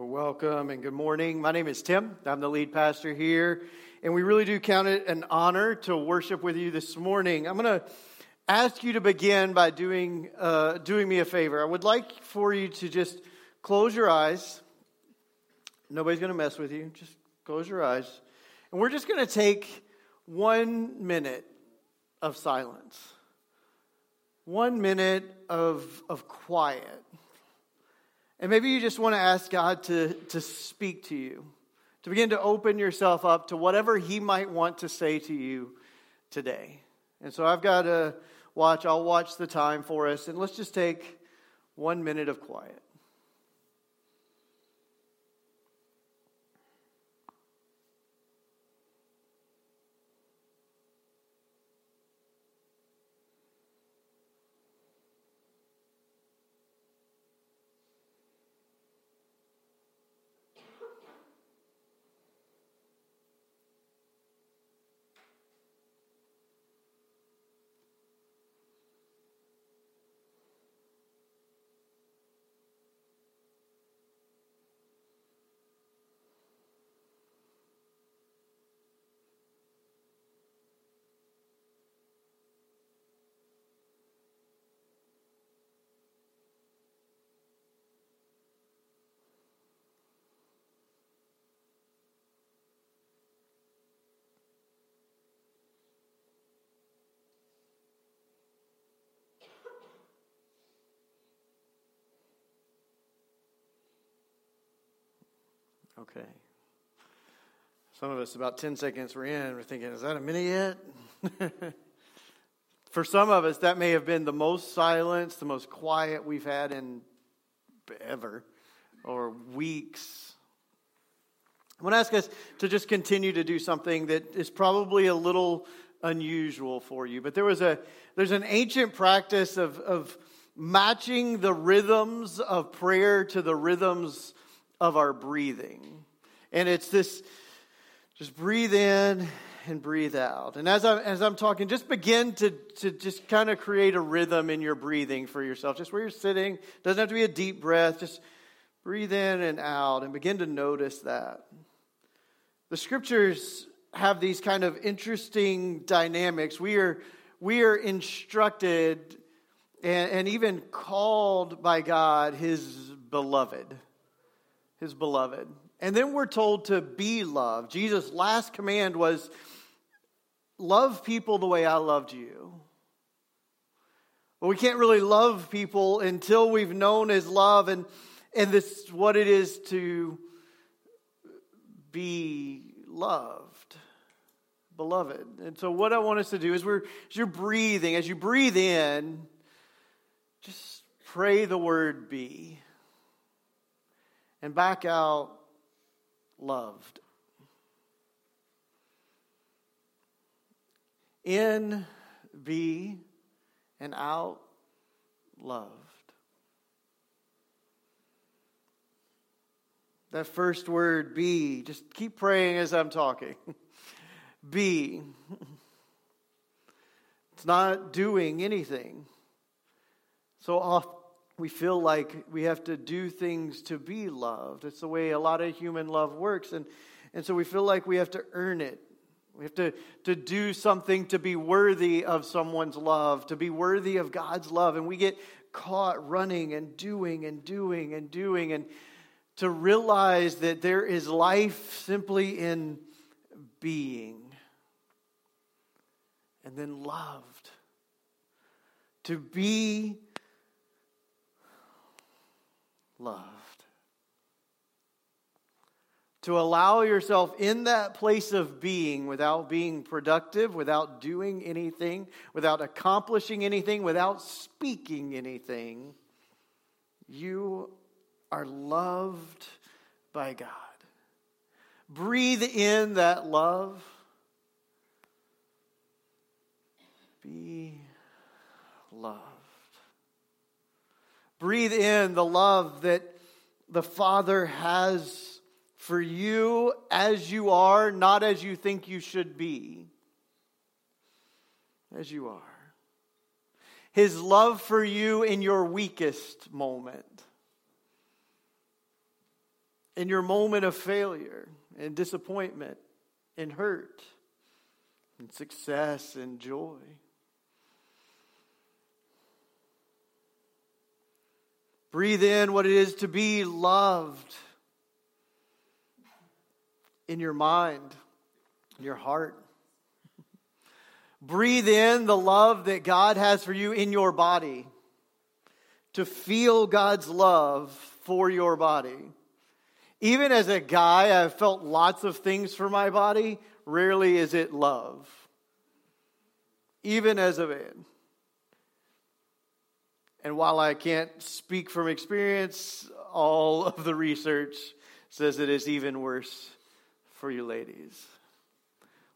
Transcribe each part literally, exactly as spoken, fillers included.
Well, welcome and good morning. My name is Tim. I'm the lead pastor here, and we really do count it an honor to worship with you this morning. I'm going to ask you to begin by doing uh, doing me a favor. I would like for you to just close your eyes. Nobody's going to mess with you. Just close your eyes. And we're just going to take one minute of silence. One minute of of quiet. And maybe you just want to ask God to, to speak to you, to begin to open yourself up to whatever He might want to say to you today. And so I've got to watch, I'll watch the time for us, and let's just take one minute of quiet. Okay. Some of us, about ten seconds we're in, we're thinking, is that a minute yet? For some of us, that may have been the most silence, the most quiet we've had in ever, or weeks. I'm going to ask us to just continue to do something that is probably a little unusual for you. But there was a there's an ancient practice of of matching the rhythms of prayer to the rhythms of our breathing. And it's this, just breathe in and breathe out. And as I'm, as I'm talking, just begin to, to just kind of create a rhythm in your breathing for yourself. Just where you're sitting, doesn't have to be a deep breath, just breathe in and out and begin to notice that. The scriptures have these kind of interesting dynamics. We are, we are instructed and, and even called by God, His beloved. His beloved. And then we're told to be loved. Jesus' last command was, love people the way I loved you. Well, we can't really love people until we've known His love, and, and this is what it is to be loved, beloved. And so what I want us to do is, we're, as you're breathing, as you breathe in, just pray the word be. And back out, loved. In, be, and out, loved. That first word, be, just keep praying as I'm talking. Be. It's not doing anything. So often, we feel like we have to do things to be loved. It's the way a lot of human love works. And, and so we feel like we have to earn it. We have to, to do something to be worthy of someone's love, to be worthy of God's love. And we get caught running and doing and doing and doing. And to realize that there is life simply in being. And then loved. To be loved. To allow yourself in that place of being without being productive, without doing anything, without accomplishing anything, without speaking anything. You are loved by God. Breathe in that love. Be loved. Breathe in the love that the Father has for you as you are, not as you think you should be. As you are. His love for you in your weakest moment. in your moment of failure and disappointment and hurt and success and joy. Breathe in what it is to be loved in your mind, in your heart. Breathe in the love that God has for you in your body. To feel God's love for your body. Even as a guy, I've felt lots of things for my body. Rarely is it love. Even as a man. And while I can't speak from experience, all of the research says it is even worse for you ladies.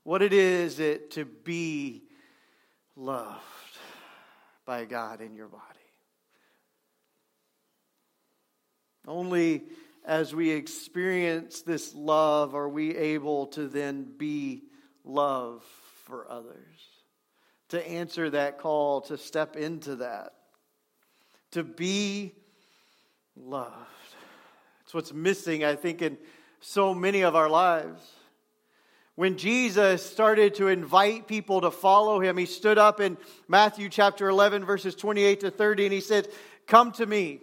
What it is it to be loved by God in your body. Only as we experience this love are we able to then be love for others. To answer that call, to step into that. To be loved. It's what's missing, I think, in so many of our lives. When Jesus started to invite people to follow him, he stood up in Matthew chapter eleven, verses twenty-eight to thirty, and he said, "Come to me.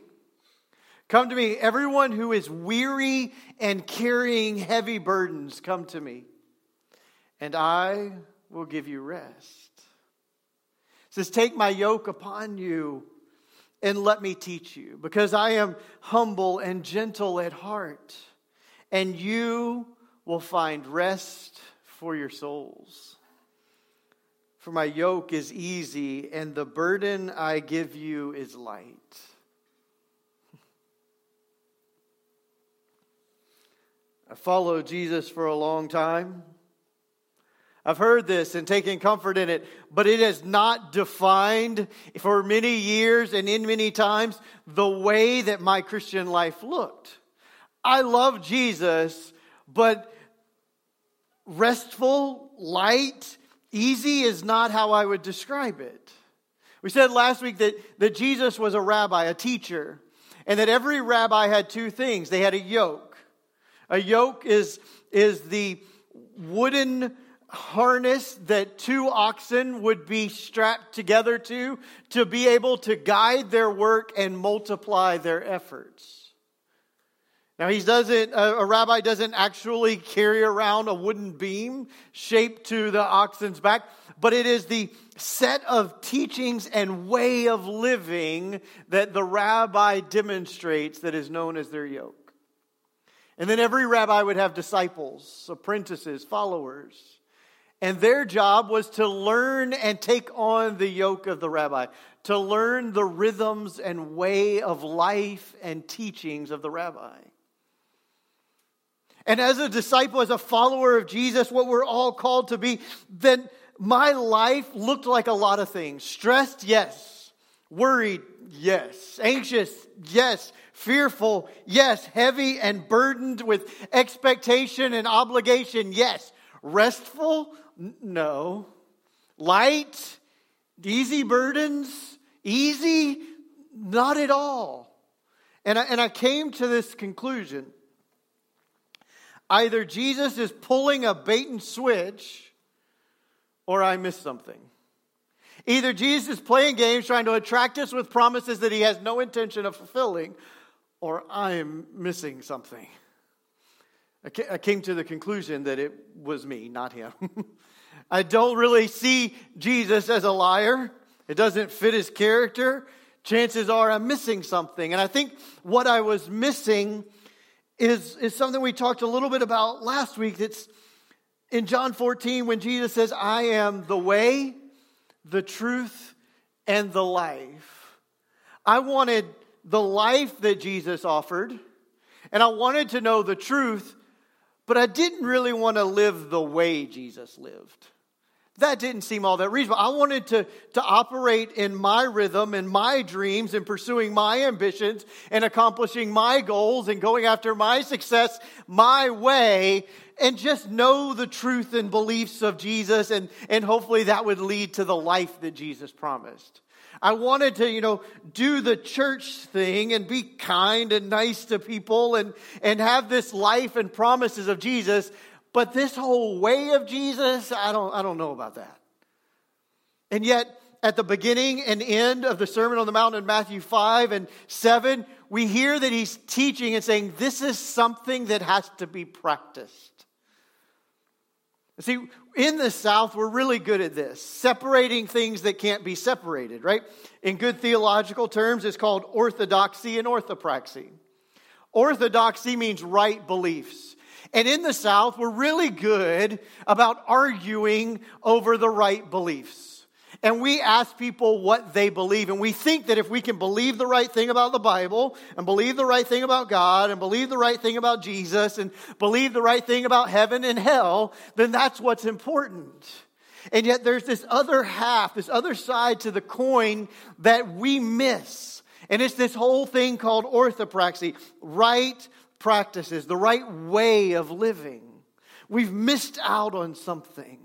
Come to me. Everyone who is weary and carrying heavy burdens, come to me. And I will give you rest." It says, "Take my yoke upon you and let me teach you, because I am humble and gentle at heart, and you will find rest for your souls. For my yoke is easy, and the burden I give you is light." I followed Jesus for a long time. I've heard this and taken comfort in it, but it has not defined for many years and in many times the way that my Christian life looked. I love Jesus, but restful, light, easy is not how I would describe it. We said last week that, that Jesus was a rabbi, a teacher, and that every rabbi had two things. They had a yoke. A yoke is, is the wooden harness that two oxen would be strapped together to, to be able to guide their work and multiply their efforts. Now, he doesn't, a rabbi doesn't actually carry around a wooden beam shaped to the oxen's back, but it is the set of teachings and way of living that the rabbi demonstrates that is known as their yoke. And then every rabbi would have disciples, apprentices, followers, and their job was to learn and take on the yoke of the rabbi, to learn the rhythms and way of life and teachings of the rabbi. And as a disciple, as a follower of Jesus, what we're all called to be, then my life looked like a lot of things. Stressed, yes. Worried, yes. Anxious, yes. Fearful, yes. Heavy and burdened with expectation and obligation, yes. Restful, no. Light, easy burdens, easy, not at all. And I, and I came to this conclusion. Either Jesus is pulling a bait and switch, or I missed something. Either Jesus is playing games, trying to attract us with promises that he has no intention of fulfilling, or I am missing something. I came to the conclusion that it was me, not him. I don't really see Jesus as a liar. It doesn't fit his character. Chances are I'm missing something. And I think what I was missing Is, is something we talked a little bit about last week. That's in John fourteen when Jesus says, "I am the way, the truth, and the life." I wanted the life that Jesus offered, and I wanted to know the truth, but I didn't really want to live the way Jesus lived. That didn't seem all that reasonable. I wanted to, to operate in my rhythm and my dreams and pursuing my ambitions and accomplishing my goals and going after my success my way, and just know the truth and beliefs of Jesus, and, and hopefully that would lead to the life that Jesus promised. I wanted to, you know, do the church thing and be kind and nice to people and, and have this life and promises of Jesus. But this whole way of Jesus, I don't, I don't know about that. And yet, at the beginning and end of the Sermon on the Mount in Matthew five and seven, we hear that he's teaching and saying, this is something that has to be practiced. See, in the South, we're really good at this, separating things that can't be separated, right? In good theological terms, it's called orthodoxy and orthopraxy. Orthodoxy means right beliefs. And in the South, we're really good about arguing over the right beliefs. And we ask people what they believe. And we think that if we can believe the right thing about the Bible, and believe the right thing about God, and believe the right thing about Jesus, and believe the right thing about heaven and hell, then that's what's important. And yet there's this other half, this other side to the coin that we miss. And it's this whole thing called orthopraxy, right practices, the right way of living. We've missed out on something.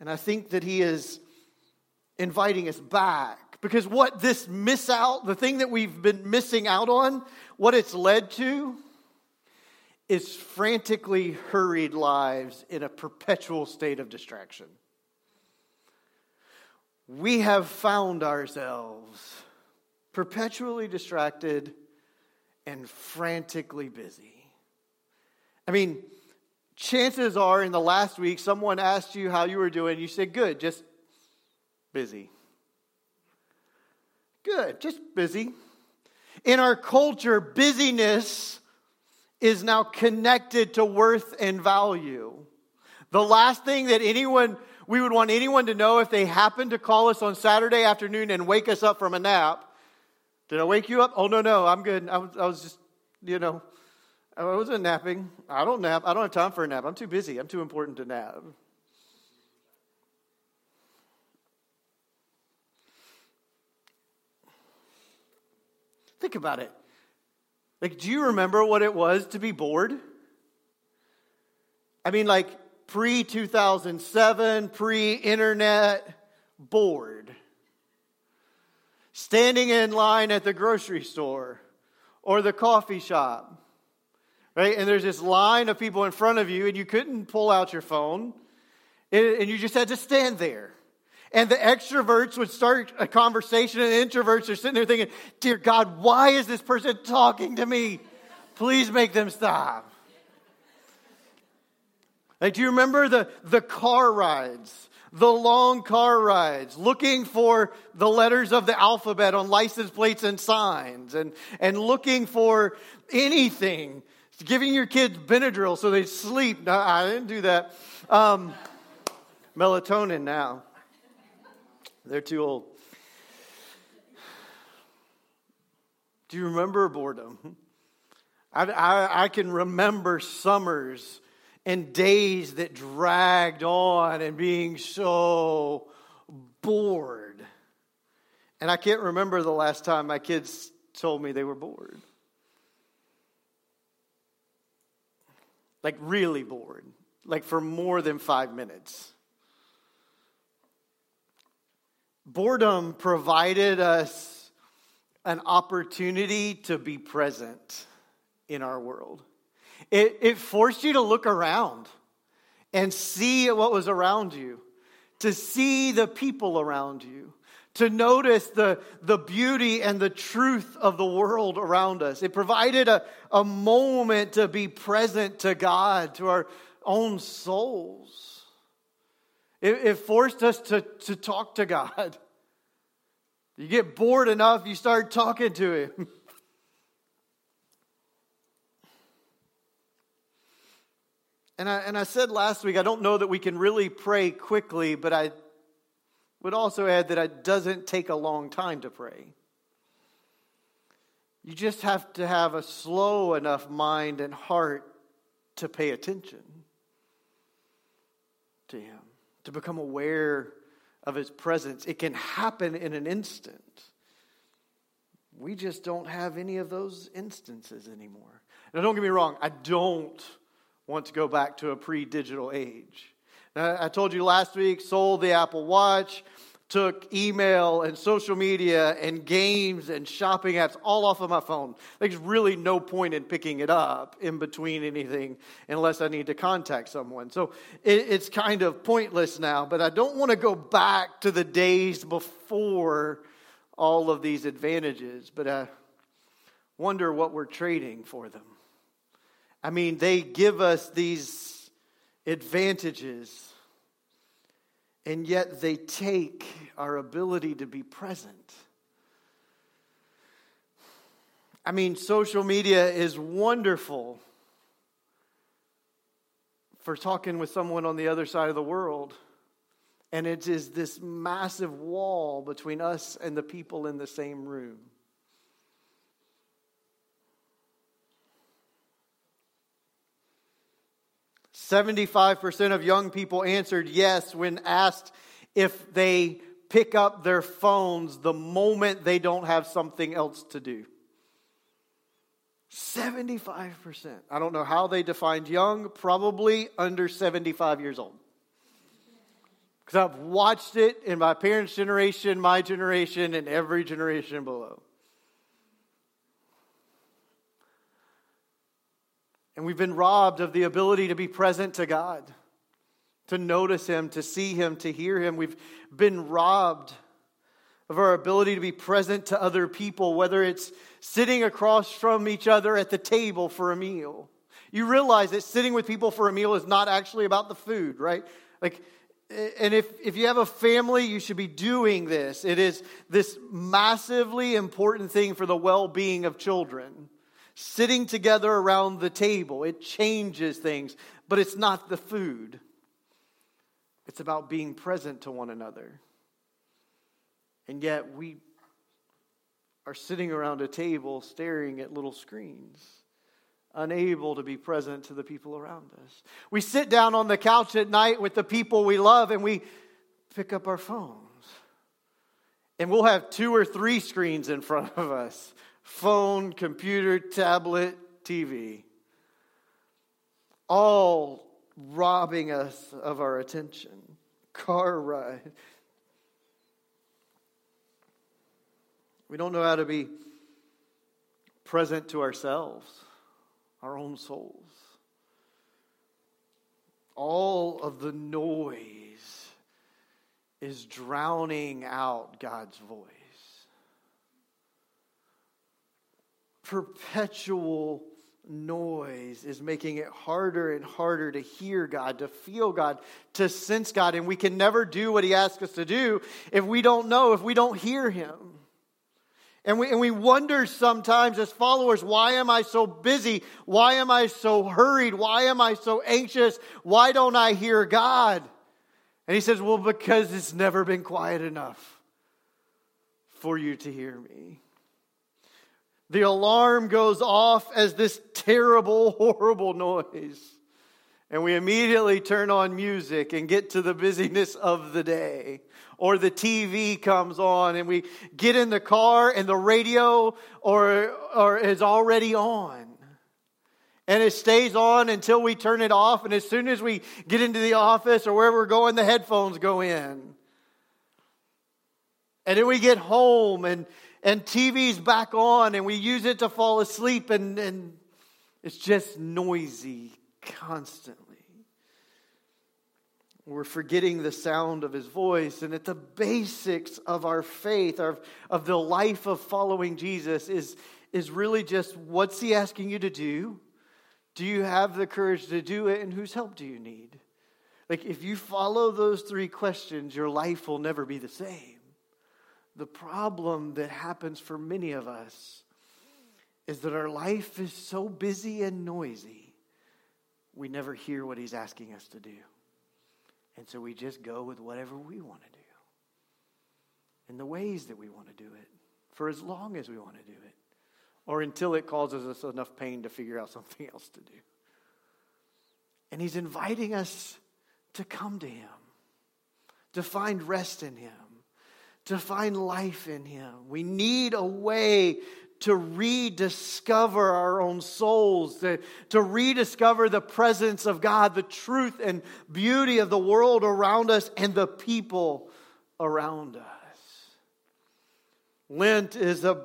And I think that he is inviting us back, because what this miss out, the thing that we've been missing out on, what it's led to is frantically hurried lives in a perpetual state of distraction. We have found ourselves perpetually distracted and frantically busy. I mean, chances are in the last week, someone asked you how you were doing. You said, good, just busy. Good, just busy. In our culture, busyness is now connected to worth and value. The last thing that anyone, we would want anyone to know if they happened to call us on Saturday afternoon and wake us up from a nap. Did I wake you up? Oh, no, no, I'm good. I was, I was just, you know. I wasn't napping. I don't nap. I don't have time for a nap. I'm too busy. I'm too important to nap. Think about it. Like, do you remember what it was to be bored? I mean, like, pre two thousand seven, pre-internet, bored. Standing in line at the grocery store or the coffee shop. Right? And there's this line of people in front of you, and you couldn't pull out your phone, and you just had to stand there. And the extroverts would start a conversation, and the introverts are sitting there thinking, dear God, why is this person talking to me? Please make them stop. Like, do you remember the, the car rides, the long car rides, looking for the letters of the alphabet on license plates and signs, and, and looking for anything? Giving your kids Benadryl so they sleep. No, I didn't do that. Um, melatonin now. They're too old. Do you remember boredom? I, I, I can remember summers and days that dragged on and being so bored. And I can't remember the last time my kids told me they were bored. Like, really bored. Like, for more than five minutes. Boredom provided us an opportunity to be present in our world. It, it forced you to look around and see what was around you, to see the people around you, to notice the, the beauty and the truth of the world around us. It provided a, a moment to be present to God, to our own souls. It, it forced us to, to talk to God. You get bored enough, you start talking to Him. And I, and I said last week, I don't know that we can really pray quickly, but I would also add that it doesn't take a long time to pray. You just have to have a slow enough mind and heart to pay attention to Him, to become aware of His presence. It can happen in an instant. We just don't have any of those instances anymore. Now, don't get me wrong, I don't want to go back to a pre-digital age. I told you last week, sold the Apple Watch, took email and social media and games and shopping apps all off of my phone. There's really no point in picking it up in between anything unless I need to contact someone. So it, it's kind of pointless now, but I don't want to go back to the days before all of these advantages, but I wonder what we're trading for them. I mean, they give us these advantages, and yet they take our ability to be present. I mean, social media is wonderful for talking with someone on the other side of the world, and it is this massive wall between us and the people in the same room. seventy-five percent of young people answered yes when asked if they pick up their phones the moment they don't have something else to do. seventy-five percent. I don't know how they defined young, probably under seventy-five years old. Because I've watched it in my parents' generation, my generation, and every generation below. And we've been robbed of the ability to be present to God, to notice Him, to see Him, to hear Him. We've been robbed of our ability to be present to other people, whether it's sitting across from each other at the table for a meal. You realize that sitting with people for a meal is not actually about the food, right? Like, and if, if you have a family, you should be doing this. It is this massively important thing for the well-being of children. Sitting together around the table, it changes things, but it's not the food. It's about being present to one another. And yet we are sitting around a table staring at little screens, unable to be present to the people around us. We sit down on the couch at night with the people we love and we pick up our phones. And we'll have two or three screens in front of us. Phone, computer, tablet, T V. All robbing us of our attention. Car ride. We don't know how to be present to ourselves, our own souls. All of the noise is drowning out God's voice. Perpetual noise is making it harder and harder to hear God, to feel God, to sense God. And we can never do what He asks us to do if we don't know, if we don't hear Him. And we, and we wonder sometimes as followers, why am I so busy? Why am I so hurried? Why am I so anxious? Why don't I hear God? And He says, well, because it's never been quiet enough for you to hear me. The alarm goes off as this terrible, horrible noise. And we immediately turn on music and get to the busyness of the day. Or the T V comes on and we get in the car and the radio or, or is already on. And it stays on until we turn it off. And as soon as we get into the office or wherever we're going, the headphones go in. And then we get home and And T V's back on and we use it to fall asleep and, and it's just noisy constantly. We're forgetting the sound of His voice, and at the basics of our faith, our, of the life of following Jesus is, is really just, what's He asking you to do? Do you have the courage to do it, and whose help do you need? Like, if you follow those three questions, your life will never be the same. The problem that happens for many of us is that our life is so busy and noisy, we never hear what He's asking us to do. And so we just go with whatever we want to do in the ways that we want to do it for as long as we want to do it or until it causes us enough pain to figure out something else to do. And He's inviting us to come to Him, to find rest in Him, to find life in Him. We need a way to rediscover our own souls, to, to rediscover the presence of God, the truth and beauty of the world around us and the people around us. Lent is a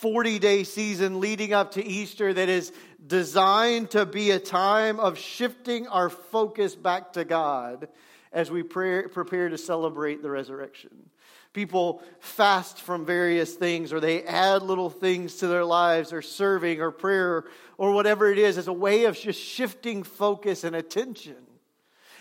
forty-day season leading up to Easter that is designed to be a time of shifting our focus back to God as we pray, prepare to celebrate the resurrection. People fast from various things, or they add little things to their lives, or serving, or prayer, or whatever it is, as a way of just shifting focus and attention.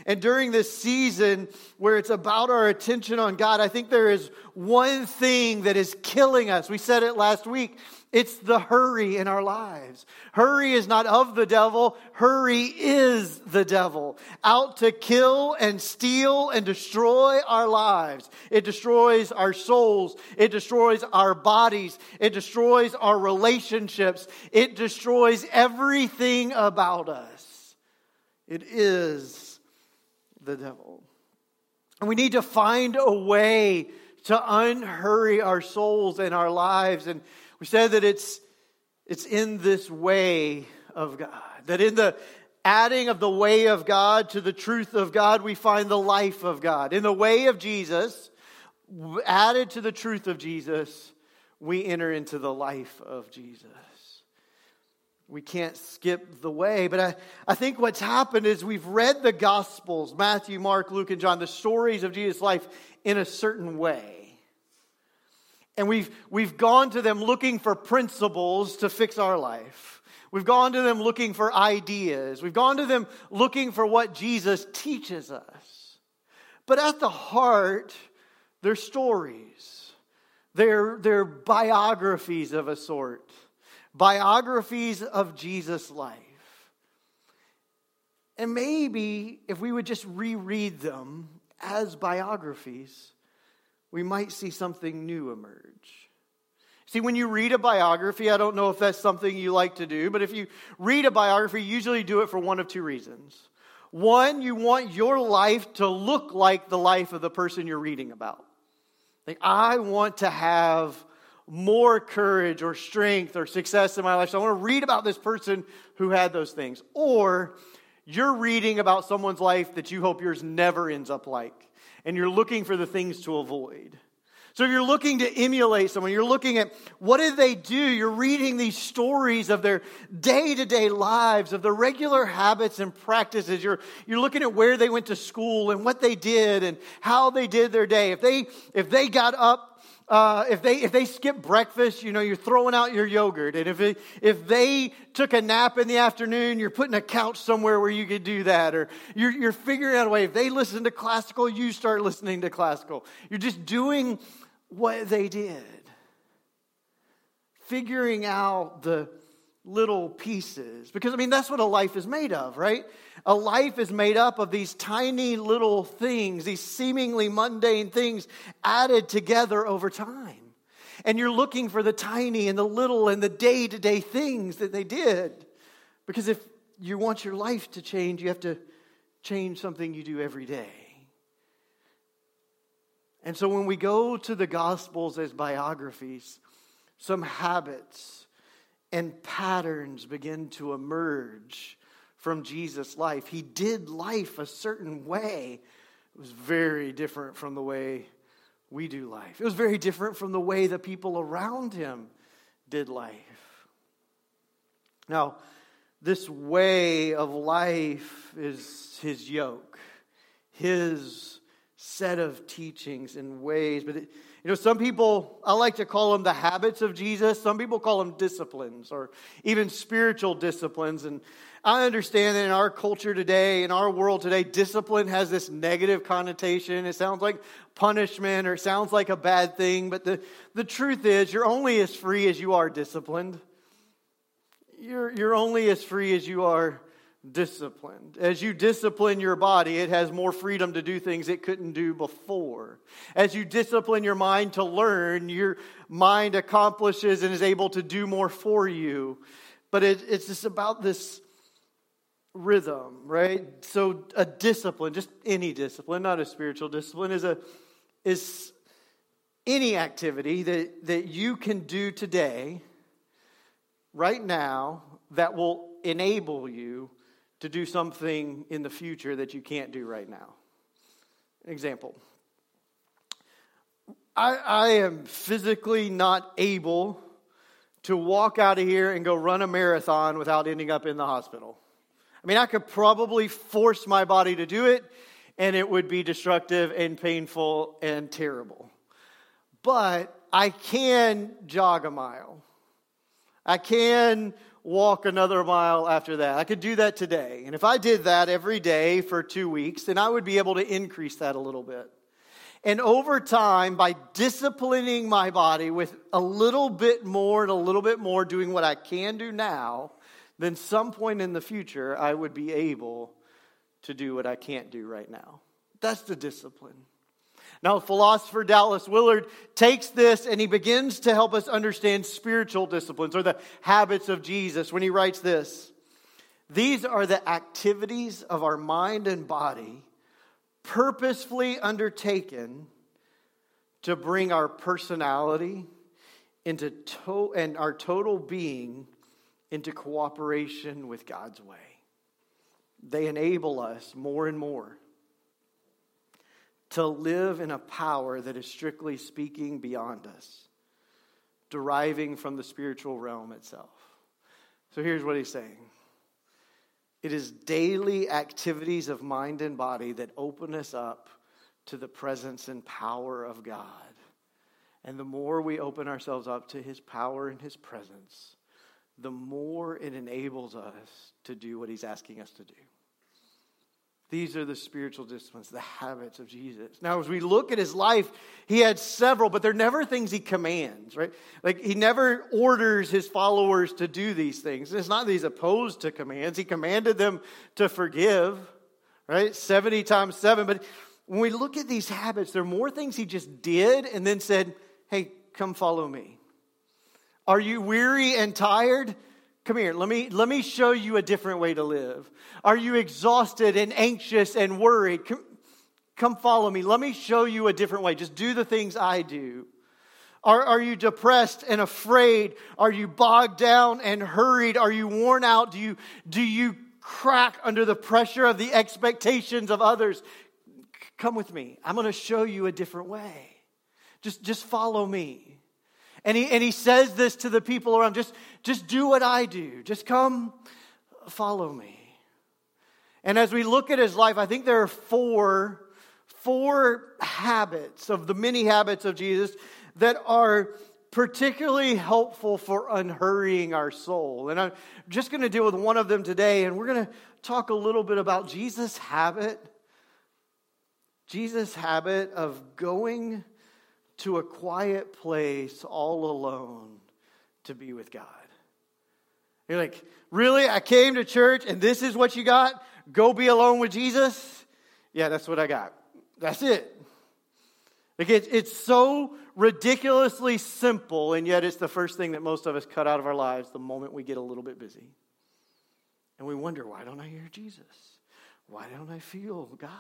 And during this season where it's about our attention on God, I think there is one thing that is killing us. We said it last week. It's the hurry in our lives. Hurry is not of the devil. Hurry is the devil, out to kill and steal and destroy our lives. It destroys our souls. It destroys our bodies. It destroys our relationships. It destroys everything about us. It is the devil. And we need to find a way to unhurry our souls and our lives. And we said that it's it's in this way of God, that in the adding of the way of God to the truth of God, we find the life of God. In the way of Jesus, added to the truth of Jesus, we enter into the life of Jesus. We can't skip the way, but I, I think what's happened is we've read the Gospels, Matthew, Mark, Luke, and John, the stories of Jesus' life in a certain way. And we've we've gone to them looking for principles to fix our life. We've gone to them looking for ideas. We've gone to them looking for what Jesus teaches us. But at the heart, they're stories. They're, they're biographies of a sort. Biographies of Jesus' life. And maybe if we would just reread them as biographies, we might see something new emerge. See, when you read a biography, I don't know if that's something you like to do, but if you read a biography, you usually do it for one of two reasons. One, you want your life to look like the life of the person you're reading about. Like, I want to have more courage or strength or success in my life, so I want to read about this person who had those things. Or you're reading about someone's life that you hope yours never ends up like, and you're looking for the things to avoid. So if you're looking to emulate someone, you're looking at what did they do? You're reading these stories of their day-to-day lives, of their regular habits and practices. You're, you're looking at where they went to school and what they did and how they did their day. If they, if they got up, uh, if they if they skipped breakfast, you know, you're throwing out your yogurt. And if it, if they took a nap in the afternoon, you're putting a couch somewhere where you could do that, or you're, you're figuring out a way. If they listen to classical, you start listening to classical. You're just doing what they did, figuring out the little pieces. Because, I mean, that's what a life is made of, right? A life is made up of these tiny little things, these seemingly mundane things added together over time. And you're looking for the tiny and the little and the day-to-day things that they did. Because if you want your life to change, you have to change something you do every day. And so when we go to the Gospels as biographies, some habits and patterns begin to emerge from Jesus' life. He did life a certain way. It was very different from the way we do life. It was very different from the way the people around him did life. Now, this way of life is his yoke, his set of teachings and ways. But, it, you know, some people, I like to call them the habits of Jesus. Some people call them disciplines, or even spiritual disciplines. And I understand that in our culture today, in our world today, discipline has this negative connotation. It sounds like punishment, or it sounds like a bad thing. But the, the truth is, you're only as free as you are disciplined. You're, you're only as free as you are disciplined. As you discipline your body, it has more freedom to do things it couldn't do before. As you discipline your mind to learn, your mind accomplishes and is able to do more for you. But it, it's just about this rhythm, right? So a discipline, just any discipline, not a spiritual discipline, is a is any activity that, that you can do today, right now, that will enable you to do something in the future that you can't do right now. An example. I, I am physically not able to walk out of here and go run a marathon without ending up in the hospital. I mean, I could probably force my body to do it, and it would be destructive and painful and terrible. But I can jog a mile. I can walk another mile after that. I could do that today. And if I did that every day for two weeks, then I would be able to increase that a little bit. And over time, by disciplining my body with a little bit more and a little bit more, doing what I can do now, then some point in the future, I would be able to do what I can't do right now. That's the discipline. Now, philosopher Dallas Willard takes this and he begins to help us understand spiritual disciplines or the habits of Jesus when he writes this. These are the activities of our mind and body purposefully undertaken to bring our personality into to- and our total being into cooperation with God's way. They enable us more and more to live in a power that is strictly speaking beyond us, deriving from the spiritual realm itself. So here's what he's saying. It is daily activities of mind and body that open us up to the presence and power of God. And the more we open ourselves up to His power and His presence, the more it enables us to do what He's asking us to do. These are the spiritual disciplines, the habits of Jesus. Now, as we look at His life, He had several, but they're never things He commands, right? Like, He never orders His followers to do these things. It's not that He's opposed to commands. He commanded them to forgive, right? seventy times seven. But when we look at these habits, there are more things He just did and then said, hey, come follow me. Are you weary and tired? Come here, let me let me show you a different way to live. Are you exhausted and anxious and worried? Come, come follow me. Let me show you a different way. Just do the things I do. Are, are you depressed and afraid? Are you bogged down and hurried? Are you worn out? Do you, do you crack under the pressure of the expectations of others? Come with me. I'm going to show you a different way. Just, just follow me. And he, and he says this to the people around, just, just do what I do. Just come follow me. And as we look at his life, I think there are four, four habits of the many habits of Jesus that are particularly helpful for unhurrying our soul. And I'm just going to deal with one of them today, and we're going to talk a little bit about Jesus' habit, Jesus' habit of going to a quiet place all alone to be with God. You're like, really? I came to church and this is what you got? Go be alone with Jesus? Yeah, that's what I got. That's it. Like it, it's so ridiculously simple, and yet it's the first thing that most of us cut out of our lives the moment we get a little bit busy. And we wonder, why don't I hear Jesus? Why don't I feel God?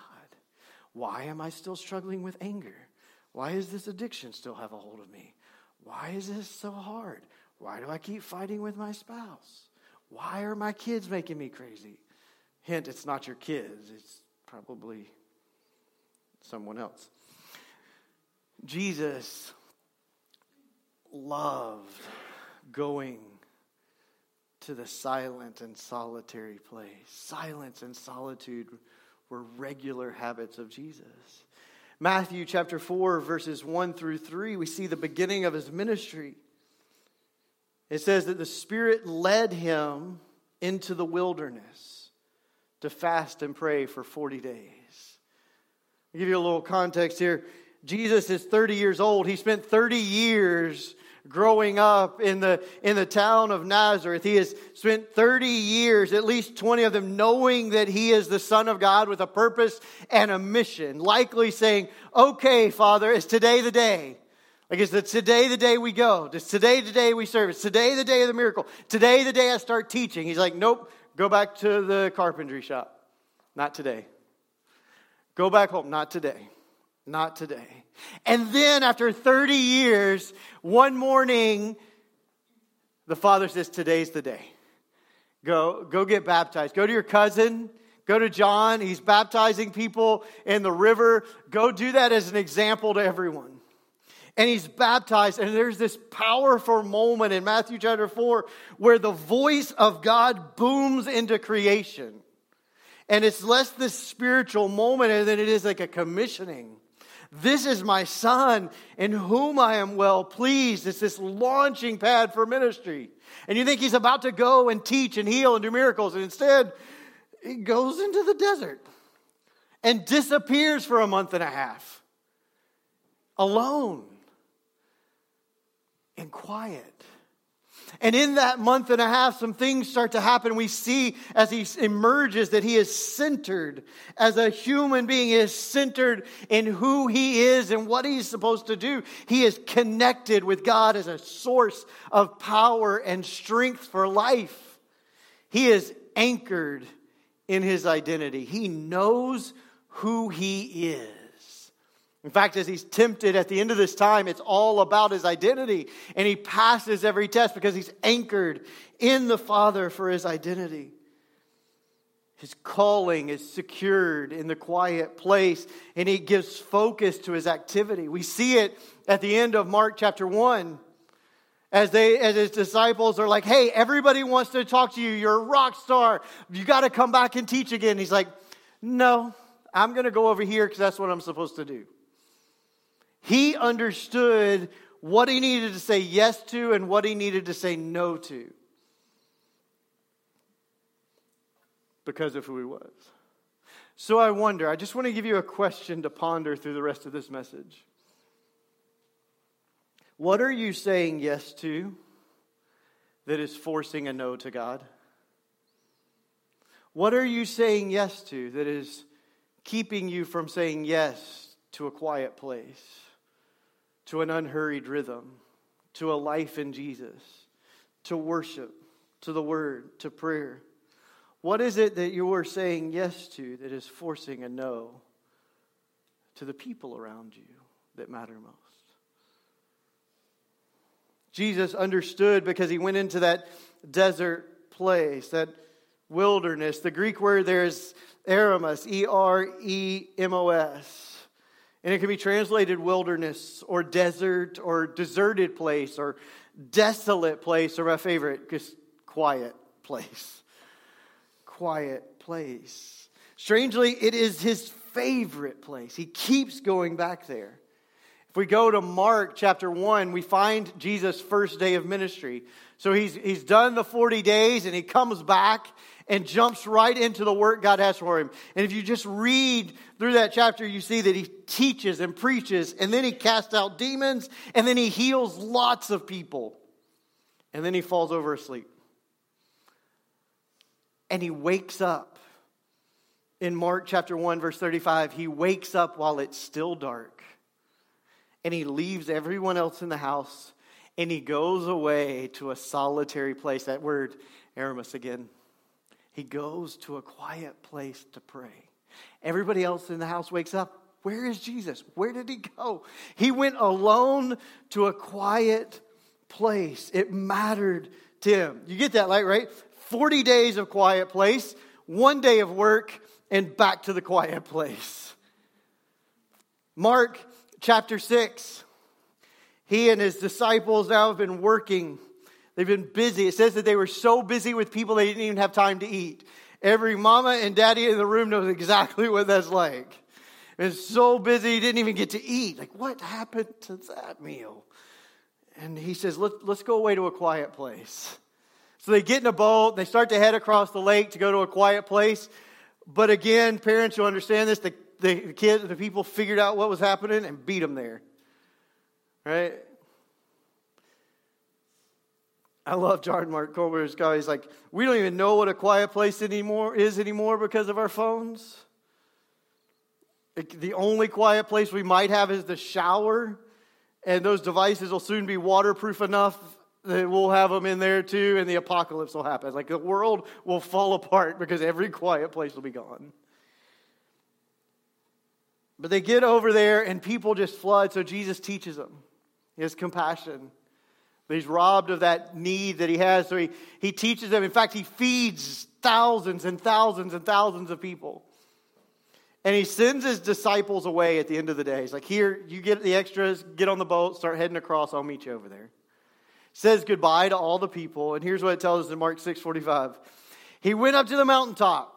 Why am I still struggling with anger? Why is this addiction still have a hold of me? Why is this so hard? Why do I keep fighting with my spouse? Why are my kids making me crazy? Hint, it's not your kids. It's probably someone else. Jesus loved going to the silent and solitary place. Silence and solitude were regular habits of Jesus. Matthew chapter four, verses one through three, we see the beginning of his ministry. It says that the Spirit led him into the wilderness to fast and pray for forty days. I'll give you a little context here. Jesus is thirty years old. He spent thirty years growing up in the in the town of Nazareth. He has spent thirty years, at least twenty of them, knowing that he is the Son of God with a purpose and a mission. Likely saying, okay, Father, is today the day? Like, is it today the day we go? Is today the day we serve? Is today the day of the miracle? Today the day I start teaching? He's like, nope, go back to the carpentry shop. Not today. Go back home. Not today. Not today. And then after thirty years, one morning, the Father says, today's the day. Go, go get baptized. Go to your cousin. Go to John. He's baptizing people in the river. Go do that as an example to everyone. and he's baptized. And there's this powerful moment in Matthew chapter four where the voice of God booms into creation. And it's less this spiritual moment than it is like a commissioning. This is my son in whom I am well pleased. It's this launching pad for ministry. And you think he's about to go and teach and heal and do miracles. And instead, he goes into the desert and disappears for a month and a half. Alone. And quiet. And in that month and a half, some things start to happen. We see as he emerges that he is centered as a human being. He is centered in who he is and what he's supposed to do. He is connected with God as a source of power and strength for life. He is anchored in his identity. He knows who he is. In fact, as he's tempted at the end of this time, it's all about his identity. And he passes every test because he's anchored in the Father for his identity. His calling is secured in the quiet place, and he gives focus to his activity. We see it at the end of Mark chapter one. As they, as his disciples are like, hey, everybody wants to talk to you. You're a rock star. You got to come back and teach again. He's like, no, I'm going to go over here because that's what I'm supposed to do. He understood what he needed to say yes to and what he needed to say no to because of who he was. So I wonder, I just want to give you a question to ponder through the rest of this message. What are you saying yes to that is forcing a no to God? What are you saying yes to that is keeping you from saying yes to a quiet place? To an unhurried rhythm, to a life in Jesus, to worship, to the word, to prayer. What is it that you are saying yes to that is forcing a no to the people around you that matter most? Jesus understood because he went into that desert place, that wilderness. The Greek word there is eremos, E R E M O S. And it can be translated wilderness or desert or deserted place or desolate place or my favorite, just quiet place. Quiet place. Strangely, it is his favorite place. He keeps going back there. If we go to Mark chapter one, we find Jesus' first day of ministry. So he's, he's done the forty days and he comes back and jumps right into the work God has for him. And if you just read through that chapter, you see that he teaches and preaches. And then he casts out demons. And then he heals lots of people. And then he falls over asleep. And he wakes up. In Mark chapter one verse thirty-five, he wakes up while it's still dark. And he leaves everyone else in the house. And he goes away to a solitary place. That word, eremos again. He goes to a quiet place to pray. Everybody else in the house wakes up. Where is Jesus? Where did he go? He went alone to a quiet place. It mattered to him. You get that, right? forty days of quiet place, one day of work, and back to the quiet place. Mark chapter six. He and his disciples now have been working. They've been busy. It says that they were so busy with people they didn't even have time to eat. Every mama and daddy in the room knows exactly what that's like. They're so busy, didn't even get to eat. Like, what happened to that meal? And he says, Let, let's go away to a quiet place. So they get in a boat. They start to head across the lake to go to a quiet place. But again, parents, you'll understand this. The, the kids, the people figured out what was happening and beat them there. Right? I love John Mark Comer's guy. He's like, we don't even know what a quiet place anymore is anymore because of our phones. The only quiet place we might have is the shower. And those devices will soon be waterproof enough that we'll have them in there too. And the apocalypse will happen. Like the world will fall apart because every quiet place will be gone. But they get over there and people just flood. So Jesus teaches them. He has compassion. He's robbed of that need that he has, so he, he teaches them. In fact, he feeds thousands and thousands and thousands of people. And he sends his disciples away at the end of the day. He's like, here, you get the extras, get on the boat, start heading across, I'll meet you over there. Says goodbye to all the people. And here's what it tells us in Mark six forty-five. He went up to the mountaintop.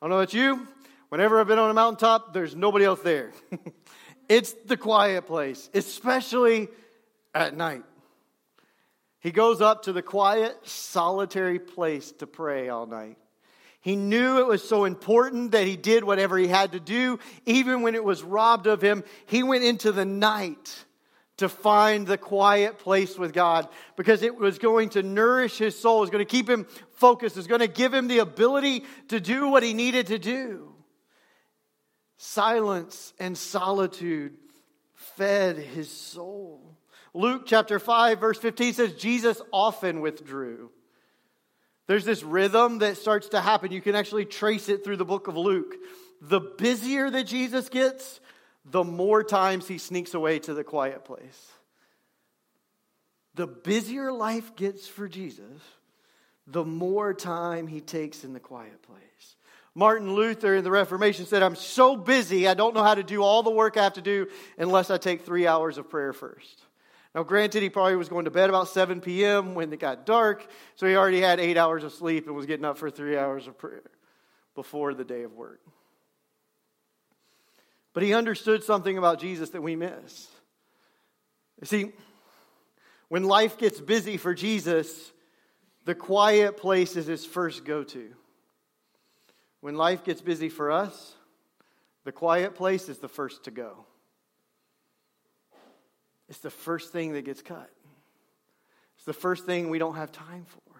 I don't know about you. Whenever I've been on a mountaintop, there's nobody else there. It's the quiet place, especially at night. He goes up to the quiet, solitary place to pray all night. He knew it was so important that he did whatever he had to do. Even when it was robbed of him, he went into the night to find the quiet place with God, because it was going to nourish his soul. It was going to keep him focused. It was going to give him the ability to do what he needed to do. Silence and solitude fed his soul. Luke chapter five verse fifteen says, Jesus often withdrew. There's this rhythm that starts to happen. You can actually trace it through the book of Luke. The busier that Jesus gets, the more times he sneaks away to the quiet place. The busier life gets for Jesus, the more time he takes in the quiet place. Martin Luther in the Reformation said, I'm so busy, I don't know how to do all the work I have to do unless I take three hours of prayer first. Now, granted, he probably was going to bed about seven p.m. when it got dark, so he already had eight hours of sleep and was getting up for three hours of prayer before the day of work. But he understood something about Jesus that we miss. You see, when life gets busy for Jesus, the quiet place is his first go-to. When life gets busy for us, the quiet place is the first to go. It's the first thing that gets cut. It's the first thing we don't have time for.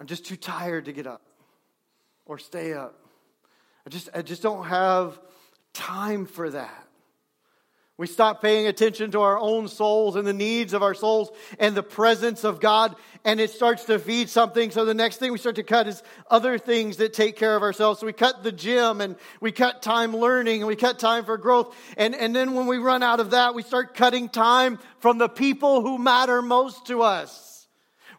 I'm just too tired to get up or stay up. I just, I just don't have time for that. We stop paying attention to our own souls and the needs of our souls and the presence of God, and it starts to feed something. So the next thing we start to cut is other things that take care of ourselves. So we cut the gym, and we cut time learning, and we cut time for growth. And, and then when we run out of that, we start cutting time from the people who matter most to us.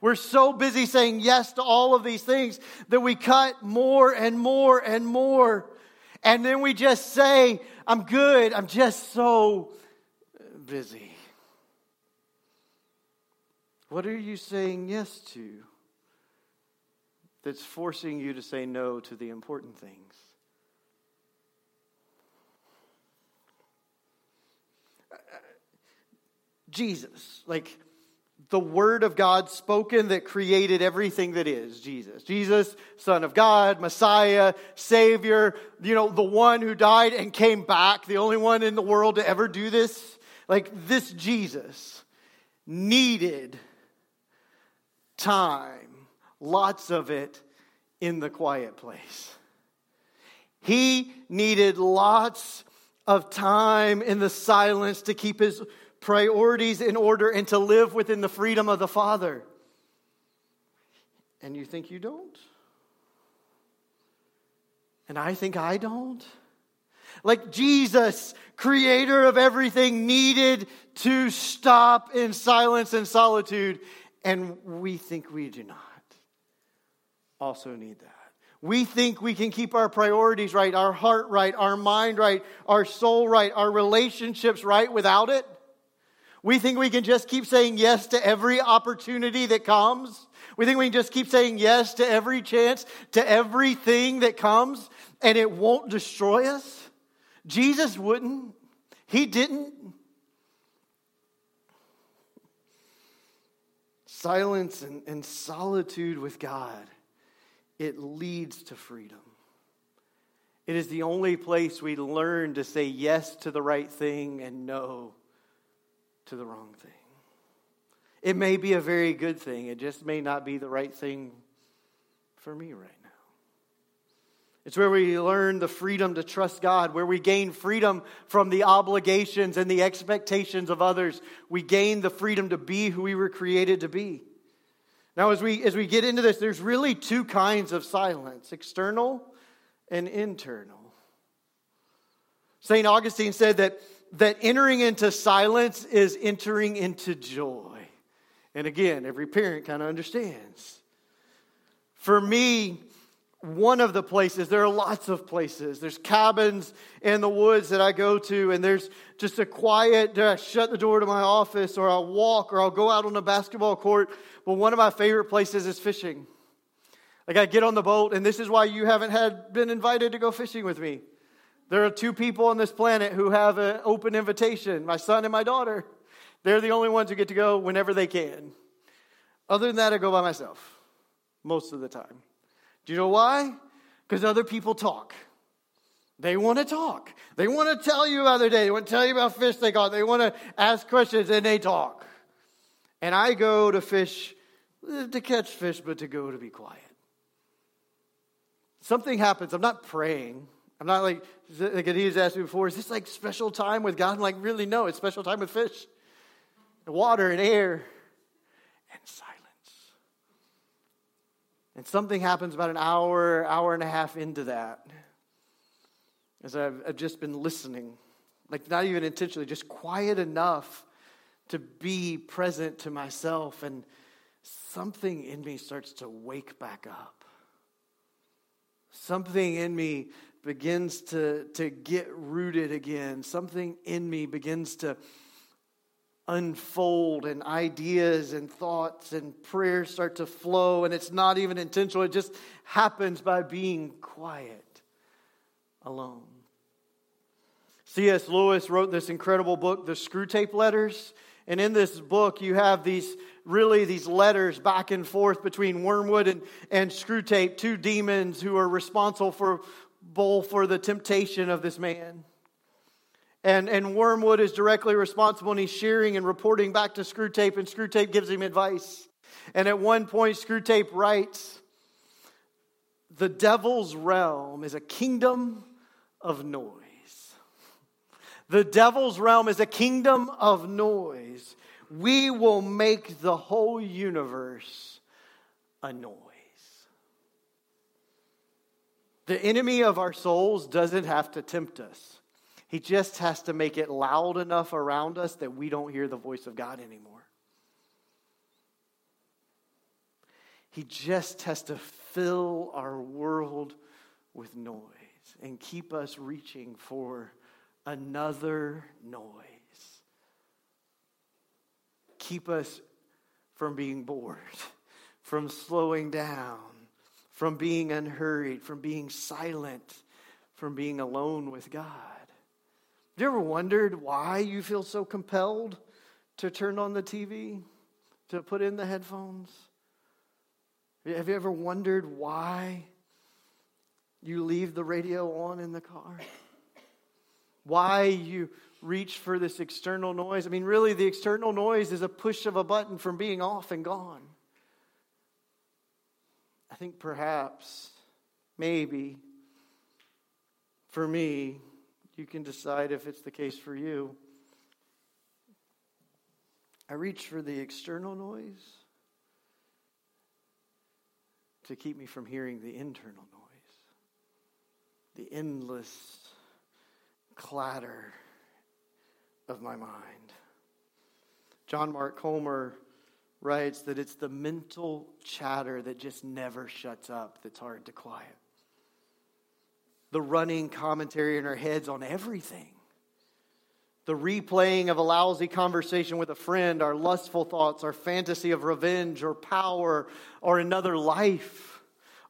We're so busy saying yes to all of these things that we cut more and more and more. And then we just say, I'm good, I'm just so busy. What are you saying yes to that's forcing you to say no to the important things? Jesus, like the word of God spoken that created everything that is Jesus. Jesus, Son of God, Messiah, Savior, you know, the one who died and came back, the only one in the world to ever do this. Like this Jesus needed time, lots of it in the quiet place. He needed lots of time in the silence to keep his priorities in order and to live within the freedom of the Father. And you think you don't? And I think I don't? Like Jesus, creator of everything, needed to stop in silence and solitude, and we think we do not also need that. We think we can keep our priorities right, our heart right, our mind right, our soul right, our relationships right without it. We think we can just keep saying yes to every opportunity that comes. We think we can just keep saying yes to every chance, to everything that comes, and it won't destroy us. Jesus wouldn't. He didn't. Silence and, and solitude with God, it leads to freedom. It is the only place we learn to say yes to the right thing and no to the wrong thing. It may be a very good thing. It just may not be the right thing for me right now. It's where we learn the freedom to trust God, where we gain freedom from the obligations and the expectations of others. We gain the freedom to be who we were created to be. Now, as we as we get into this, there's really two kinds of silence, external and internal. Saint Augustine said that that entering into silence is entering into joy. And again, every parent kind of understands. For me, one of the places. There are lots of places. There's cabins in the woods that I go to, and there's just a quiet, I shut the door to my office, or I'll walk, or I'll go out on a basketball court. But one of my favorite places is fishing. Like, I get on the boat, and this is why you haven't had been invited to go fishing with me. There are two people on this planet who have an open invitation, my son and my daughter. They're the only ones who get to go whenever they can. Other than that, I go by myself most of the time. Do you know why? Because other people talk. They want to talk. They want to tell you about their day. They want to tell you about fish they caught. They want to ask questions, and they talk. And I go to fish, to catch fish, but to go to be quiet. Something happens. I'm not praying. I'm not like, like Adidas asked me before, is this like special time with God? I'm like, really, no. It's special time with fish. And water and air and silence. And something happens about an hour, hour and a half into that. As I've, I've just been listening. Like, not even intentionally, just quiet enough to be present to myself. And something in me starts to wake back up. Something in me begins to, to get rooted again. Something in me begins to unfold, and ideas and thoughts and prayers start to flow, and it's not even intentional. It just happens by being quiet, alone. C S Lewis wrote this incredible book, The Screwtape Letters, and in this book you have these really these letters back and forth between Wormwood and, and Screwtape, two demons who are responsible for both for the temptation of this man. And, and Wormwood is directly responsible, and he's sharing and reporting back to Screwtape, and Screwtape gives him advice. And at one point, Screwtape writes, "The devil's realm is a kingdom of noise. The devil's realm is a kingdom of noise. We will make the whole universe a noise." The enemy of our souls doesn't have to tempt us. He just has to make it loud enough around us that we don't hear the voice of God anymore. He just has to fill our world with noise and keep us reaching for another noise. Keep us from being bored, from slowing down, from being unhurried, from being silent, from being alone with God. Have you ever wondered why you feel so compelled to turn on the T V, to put in the headphones? Have you ever wondered why you leave the radio on in the car? Why you reach for this external noise? I mean, really, the external noise is a push of a button from being off and gone. I think perhaps, maybe, for me, you can decide if it's the case for you. I reach for the external noise to keep me from hearing the internal noise, the endless clatter of my mind. John Mark Comer writes that it's the mental chatter that just never shuts up that's hard to quiet. The running commentary in our heads on everything. The replaying of a lousy conversation with a friend, our lustful thoughts, our fantasy of revenge or power or another life.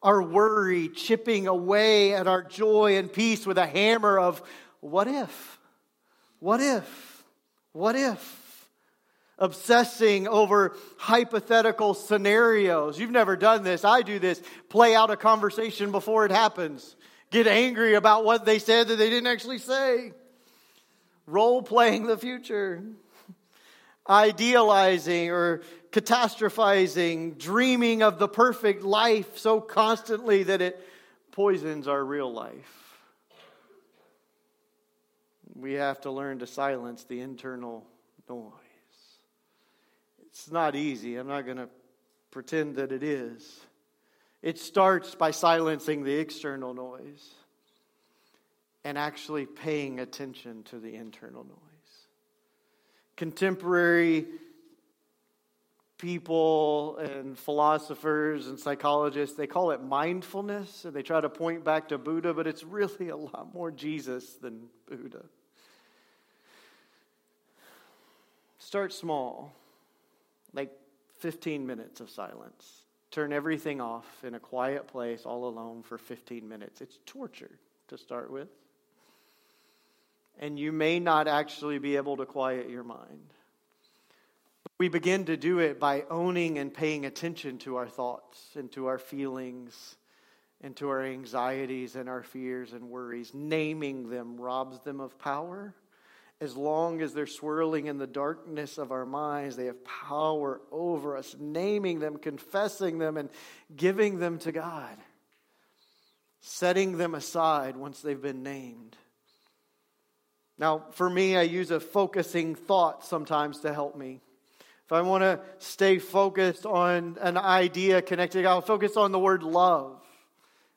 Our worry chipping away at our joy and peace with a hammer of what if? What if? What if? Obsessing over hypothetical scenarios. You've never done this. I do this. Play out a conversation before it happens. Get angry about what they said that they didn't actually say. Role-playing the future. Idealizing or catastrophizing. Dreaming of the perfect life so constantly that it poisons our real life. We have to learn to silence the internal noise. It's not easy. I'm not going to pretend that it is. It starts by silencing the external noise and actually paying attention to the internal noise. Contemporary people and philosophers and psychologists, they call it mindfulness. They try to point back to Buddha, but it's really a lot more Jesus than Buddha. Start small, like fifteen minutes of silence. Turn everything off in a quiet place all alone for fifteen minutes. It's torture to start with. And you may not actually be able to quiet your mind. We begin to do it by owning and paying attention to our thoughts and to our feelings and to our anxieties and our fears and worries. Naming them robs them of power. As long as they're swirling in the darkness of our minds, they have power over us. Naming them, confessing them, and giving them to God. Setting them aside once they've been named. Now, for me, I use a focusing thought sometimes to help me. If I want to stay focused on an idea connected, I'll focus on the word love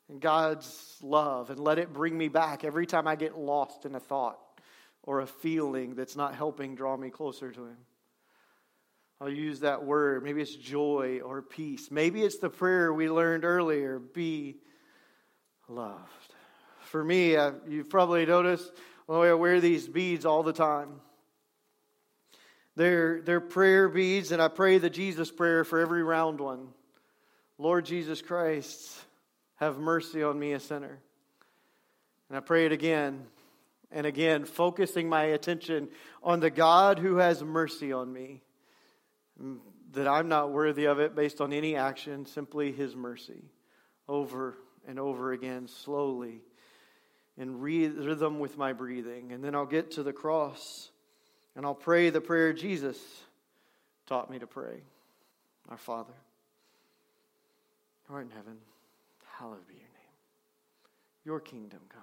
and God's love and let it bring me back every time I get lost in a thought or a feeling that's not helping draw me closer to Him. I'll use that word. Maybe it's joy or peace. Maybe it's the prayer we learned earlier, be loved. For me, I, you've probably noticed, oh, I wear these beads all the time. They're, they're prayer beads, and I pray the Jesus prayer for every round one. Lord Jesus Christ, have mercy on me, a sinner. And I pray it again and again, focusing my attention on the God who has mercy on me, that I'm not worthy of it based on any action, simply His mercy, over and over again, slowly, in rhythm with my breathing. And then I'll get to the cross. And I'll pray the prayer Jesus taught me to pray. Our Father, who art in heaven, hallowed be your name. Your kingdom come.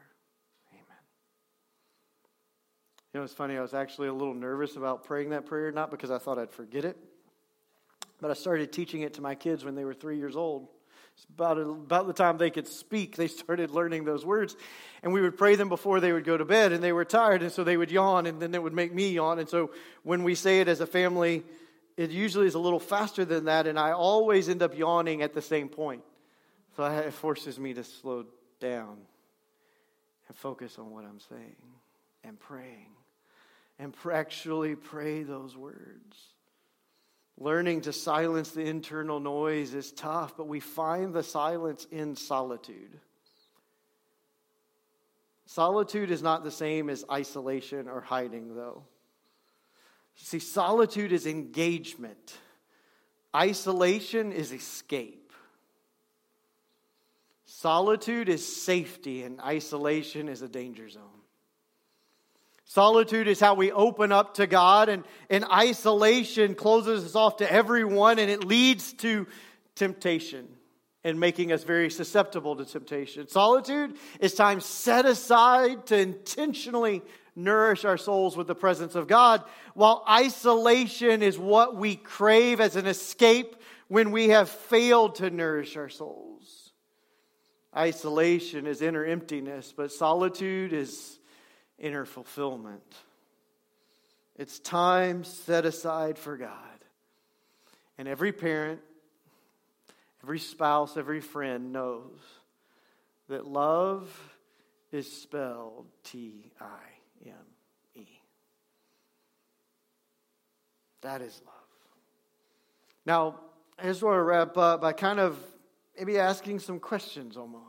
Amen. You know, it's funny. I was actually a little nervous about praying that prayer, not because I thought I'd forget it, but I started teaching it to my kids when they were three years old. It's about, about the time they could speak, they started learning those words. And we would pray them before they would go to bed, and they were tired, and so they would yawn, and then it would make me yawn. And so when we say it as a family, it usually is a little faster than that, and I always end up yawning at the same point. So it forces me to slow down and focus on what I'm saying and praying and actually pray those words. Learning to silence the internal noise is tough, but we find the silence in solitude. Solitude is not the same as isolation or hiding, though. See, solitude is engagement. Isolation is escape. Solitude is safety, and isolation is a danger zone. Solitude is how we open up to God, and, and isolation closes us off to everyone, and it leads to temptation and making us very susceptible to temptation. Solitude is time set aside to intentionally nourish our souls with the presence of God, while isolation is what we crave as an escape when we have failed to nourish our souls. Isolation is inner emptiness, but solitude is inner fulfillment. It's time set aside for God. And every parent, every spouse, every friend knows that love is spelled T I. M E. That is love. Now, I just want to wrap up by kind of maybe asking some questions almost.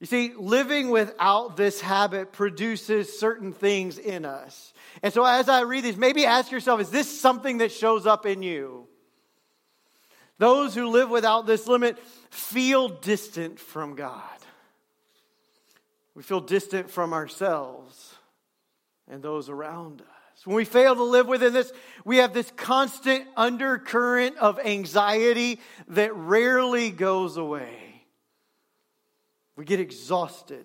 You see, living without this habit produces certain things in us. And so as I read these, maybe ask yourself, is this something that shows up in you? Those who live without this limit feel distant from God. We feel distant from ourselves and those around us. When we fail to live within this, we have this constant undercurrent of anxiety that rarely goes away. We get exhausted.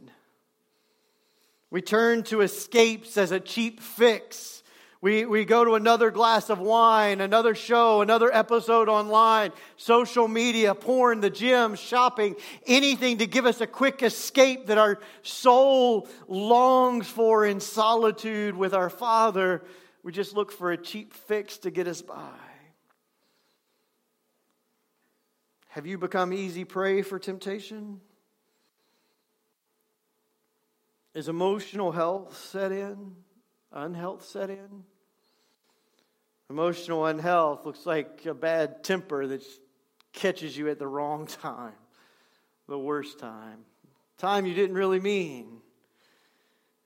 We turn to escapes as a cheap fix. We we go to another glass of wine, another show, another episode online, social media, porn, the gym, shopping, anything to give us a quick escape that our soul longs for in solitude with our Father. We just look for a cheap fix to get us by. Have you become easy prey for temptation? Is emotional health set in? Unhealth set in? Emotional unhealth looks like a bad temper that catches you at the wrong time, the worst time, time you didn't really mean.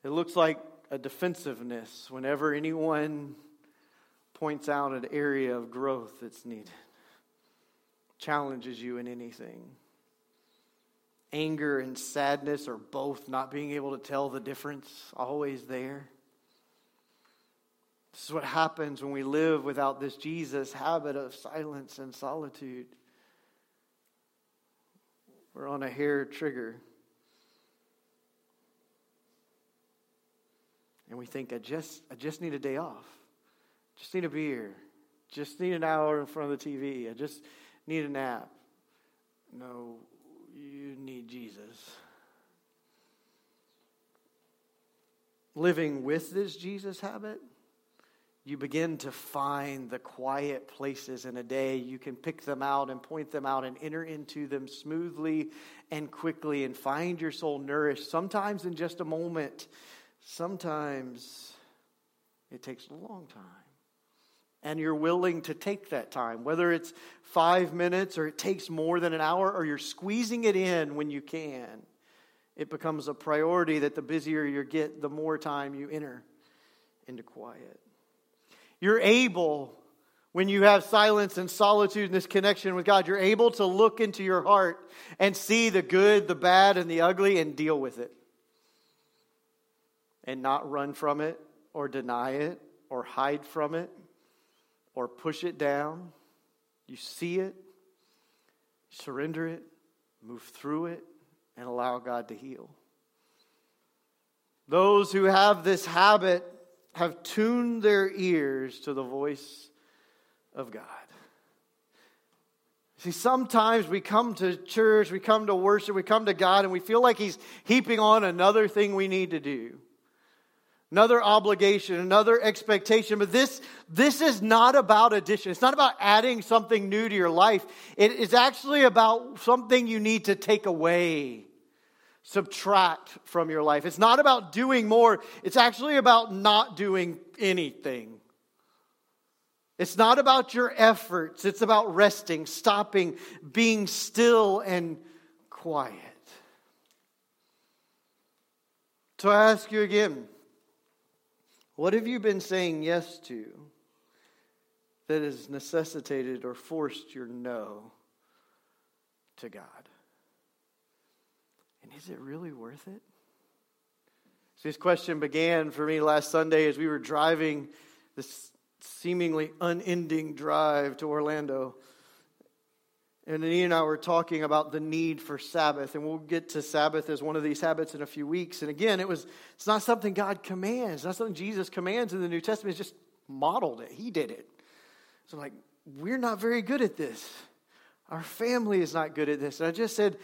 It looks like a defensiveness whenever anyone points out an area of growth that's needed, challenges you in anything. Anger and sadness are both, not being able to tell the difference, always there. This is what happens when we live without this Jesus habit of silence and solitude. We're on a hair trigger. And we think, I just, I just need a day off. Just need a beer. Just need an hour in front of the T V. I just need a nap. No, you need Jesus. Living with this Jesus habit, you begin to find the quiet places in a day. You can pick them out and point them out and enter into them smoothly and quickly and find your soul nourished. Sometimes in just a moment. Sometimes it takes a long time. And you're willing to take that time, whether it's five minutes or it takes more than an hour, or you're squeezing it in when you can. It becomes a priority that the busier you get, the more time you enter into quiet. You're able, when you have silence and solitude and this connection with God, you're able to look into your heart and see the good, the bad, and the ugly and deal with it. And not run from it or deny it or hide from it or push it down. You see it, surrender it, move through it, and allow God to heal. Those who have this habit have tuned their ears to the voice of God. See, sometimes we come to church, we come to worship, we come to God, and we feel like He's heaping on another thing we need to do. Another obligation, another expectation. But this, this is not about addition. It's not about adding something new to your life. It is actually about something you need to take away. Subtract from your life. It's not about doing more. It's actually about not doing anything. It's not about your efforts. It's about resting, stopping, being still and quiet. So I ask you again, what have you been saying yes to that has necessitated or forced your no to God? Is it really worth it? So this question began for me last Sunday as we were driving this seemingly unending drive to Orlando. And Anita and I were talking about the need for Sabbath. And we'll get to Sabbath as one of these habits in a few weeks. And again, it was it's not something God commands. It's not something Jesus commands in the New Testament. It's just modeled it. He did it. So I'm like, we're not very good at this. Our family is not good at this. And I just said,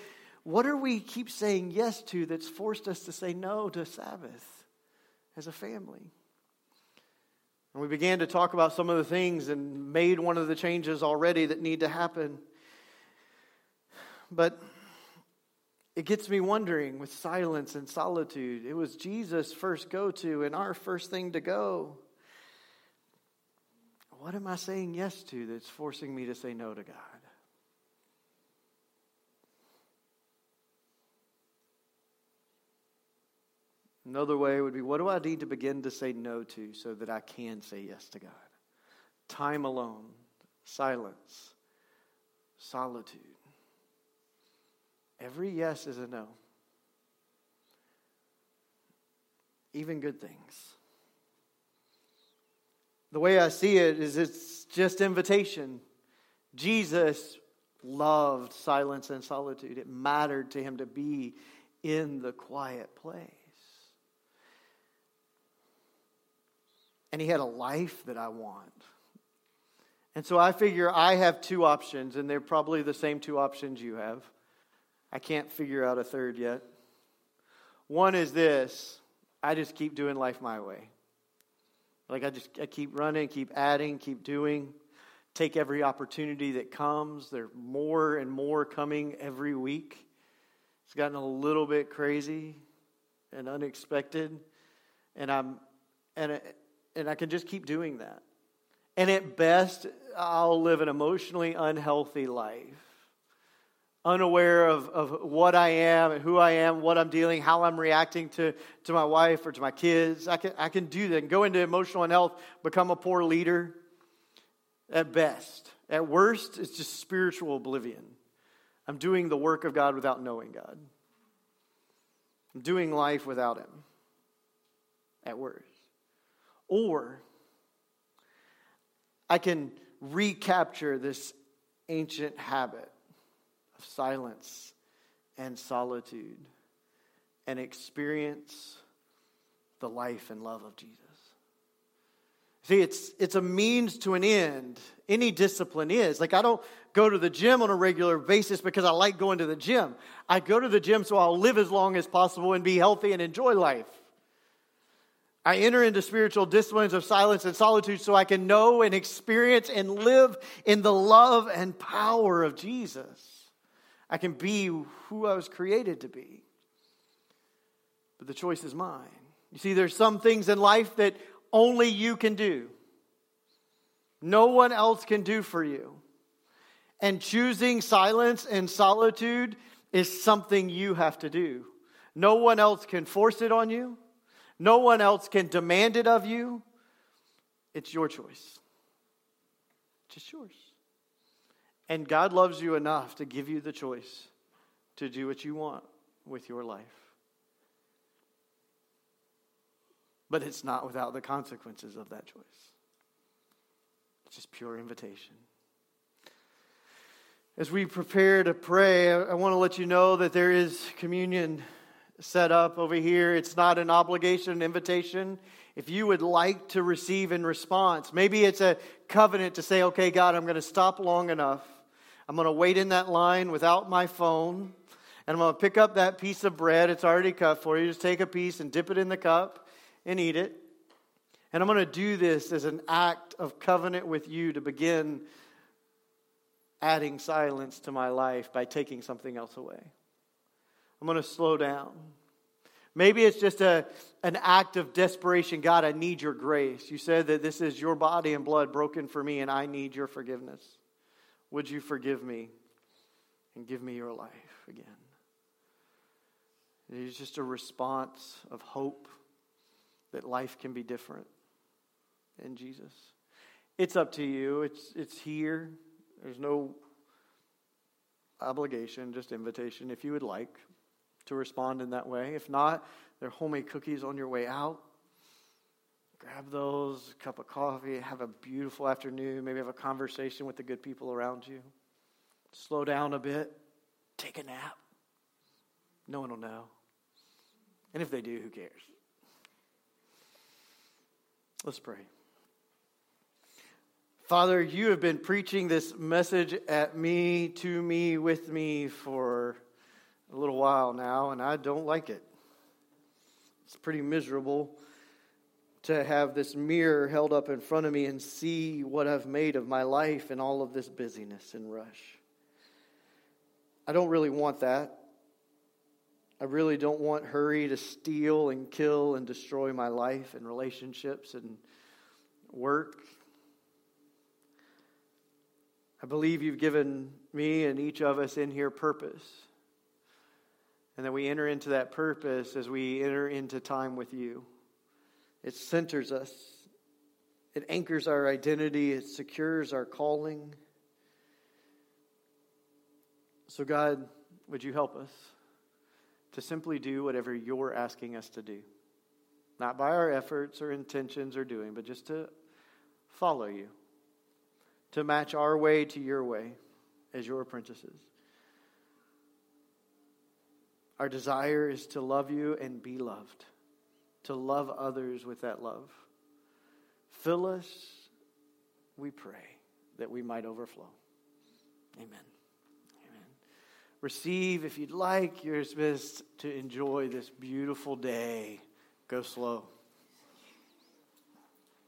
what are we keep saying yes to that's forced us to say no to Sabbath as a family? And we began to talk about some of the things and made one of the changes already that need to happen. But it gets me wondering with silence and solitude. It was Jesus' first go-to and our first thing to go. What am I saying yes to that's forcing me to say no to God? Another way would be, what do I need to begin to say no to so that I can say yes to God? Time alone, silence, solitude. Every yes is a no. Even good things. The way I see it is it's just invitation. Jesus loved silence and solitude. It mattered to Him to be in the quiet place. And he had a life that I want. And so I figure I have two options, and they're probably the same two options you have. I can't figure out a third yet. One is this: I just keep doing life my way. Like I just I keep running, keep adding, keep doing. Take every opportunity that comes. There are more and more coming every week. It's gotten a little bit crazy and unexpected. And I'm and I, and I can just keep doing that. And at best, I'll live an emotionally unhealthy life, unaware of, of what I am and who I am, what I'm dealing, how I'm reacting to, to my wife or to my kids. I can I can do that and go into emotional unhealth, become a poor leader at best. At worst, it's just spiritual oblivion. I'm doing the work of God without knowing God. I'm doing life without Him at worst. Or I can recapture this ancient habit of silence and solitude and experience the life and love of Jesus. See, it's it's a means to an end. Any discipline is. Like, I don't go to the gym on a regular basis because I like going to the gym. I go to the gym so I'll live as long as possible and be healthy and enjoy life. I enter into spiritual disciplines of silence and solitude so I can know and experience and live in the love and power of Jesus. I can be who I was created to be. But the choice is mine. You see, there's some things in life that only you can do. No one else can do for you. And choosing silence and solitude is something you have to do. No one else can force it on you. No one else can demand it of you. It's your choice. Just yours. And God loves you enough to give you the choice to do what you want with your life. But it's not without the consequences of that choice. It's just pure invitation. As we prepare to pray, I want to let you know that there is communion set up over here. It's not an obligation, an invitation. If you would like to receive in response, maybe it's a covenant to say, okay, God, I'm going to stop long enough. I'm going to wait in that line without my phone, and I'm going to pick up that piece of bread. It's already cut for you. Just take a piece and dip it in the cup and eat it. And I'm going to do this as an act of covenant with you to begin adding silence to my life by taking something else away. I'm going to slow down. Maybe it's just a, an act of desperation. God, I need your grace. You said that this is your body and blood broken for me, and I need your forgiveness. Would you forgive me and give me your life again? It's just a response of hope that life can be different in Jesus. It's up to you. It's, it's here. There's no obligation, just invitation if you would like to respond in that way. If not, there are homemade cookies on your way out. Grab those, a cup of coffee, have a beautiful afternoon, maybe have a conversation with the good people around you. Slow down a bit, take a nap. No one will know. And if they do, who cares? Let's pray. Father, you have been preaching this message at me, to me, with me for a little while now, and I don't like it. It's pretty miserable to have this mirror held up in front of me and see what I've made of my life and all of this busyness and rush. I don't really want that. I really don't want hurry to steal and kill and destroy my life and relationships and work. I believe you've given me and each of us in here purpose. And then we enter into that purpose as we enter into time with you. It centers us. It anchors our identity. It secures our calling. So God, would you help us to simply do whatever you're asking us to do? Not by our efforts or intentions or doing, but just to follow you. To match our way to your way as your apprentices. Our desire is to love you and be loved, to love others with that love. Fill us, we pray, that we might overflow. Amen. Amen. Receive, if you'd like, you're dismissed to enjoy this beautiful day. Go slow.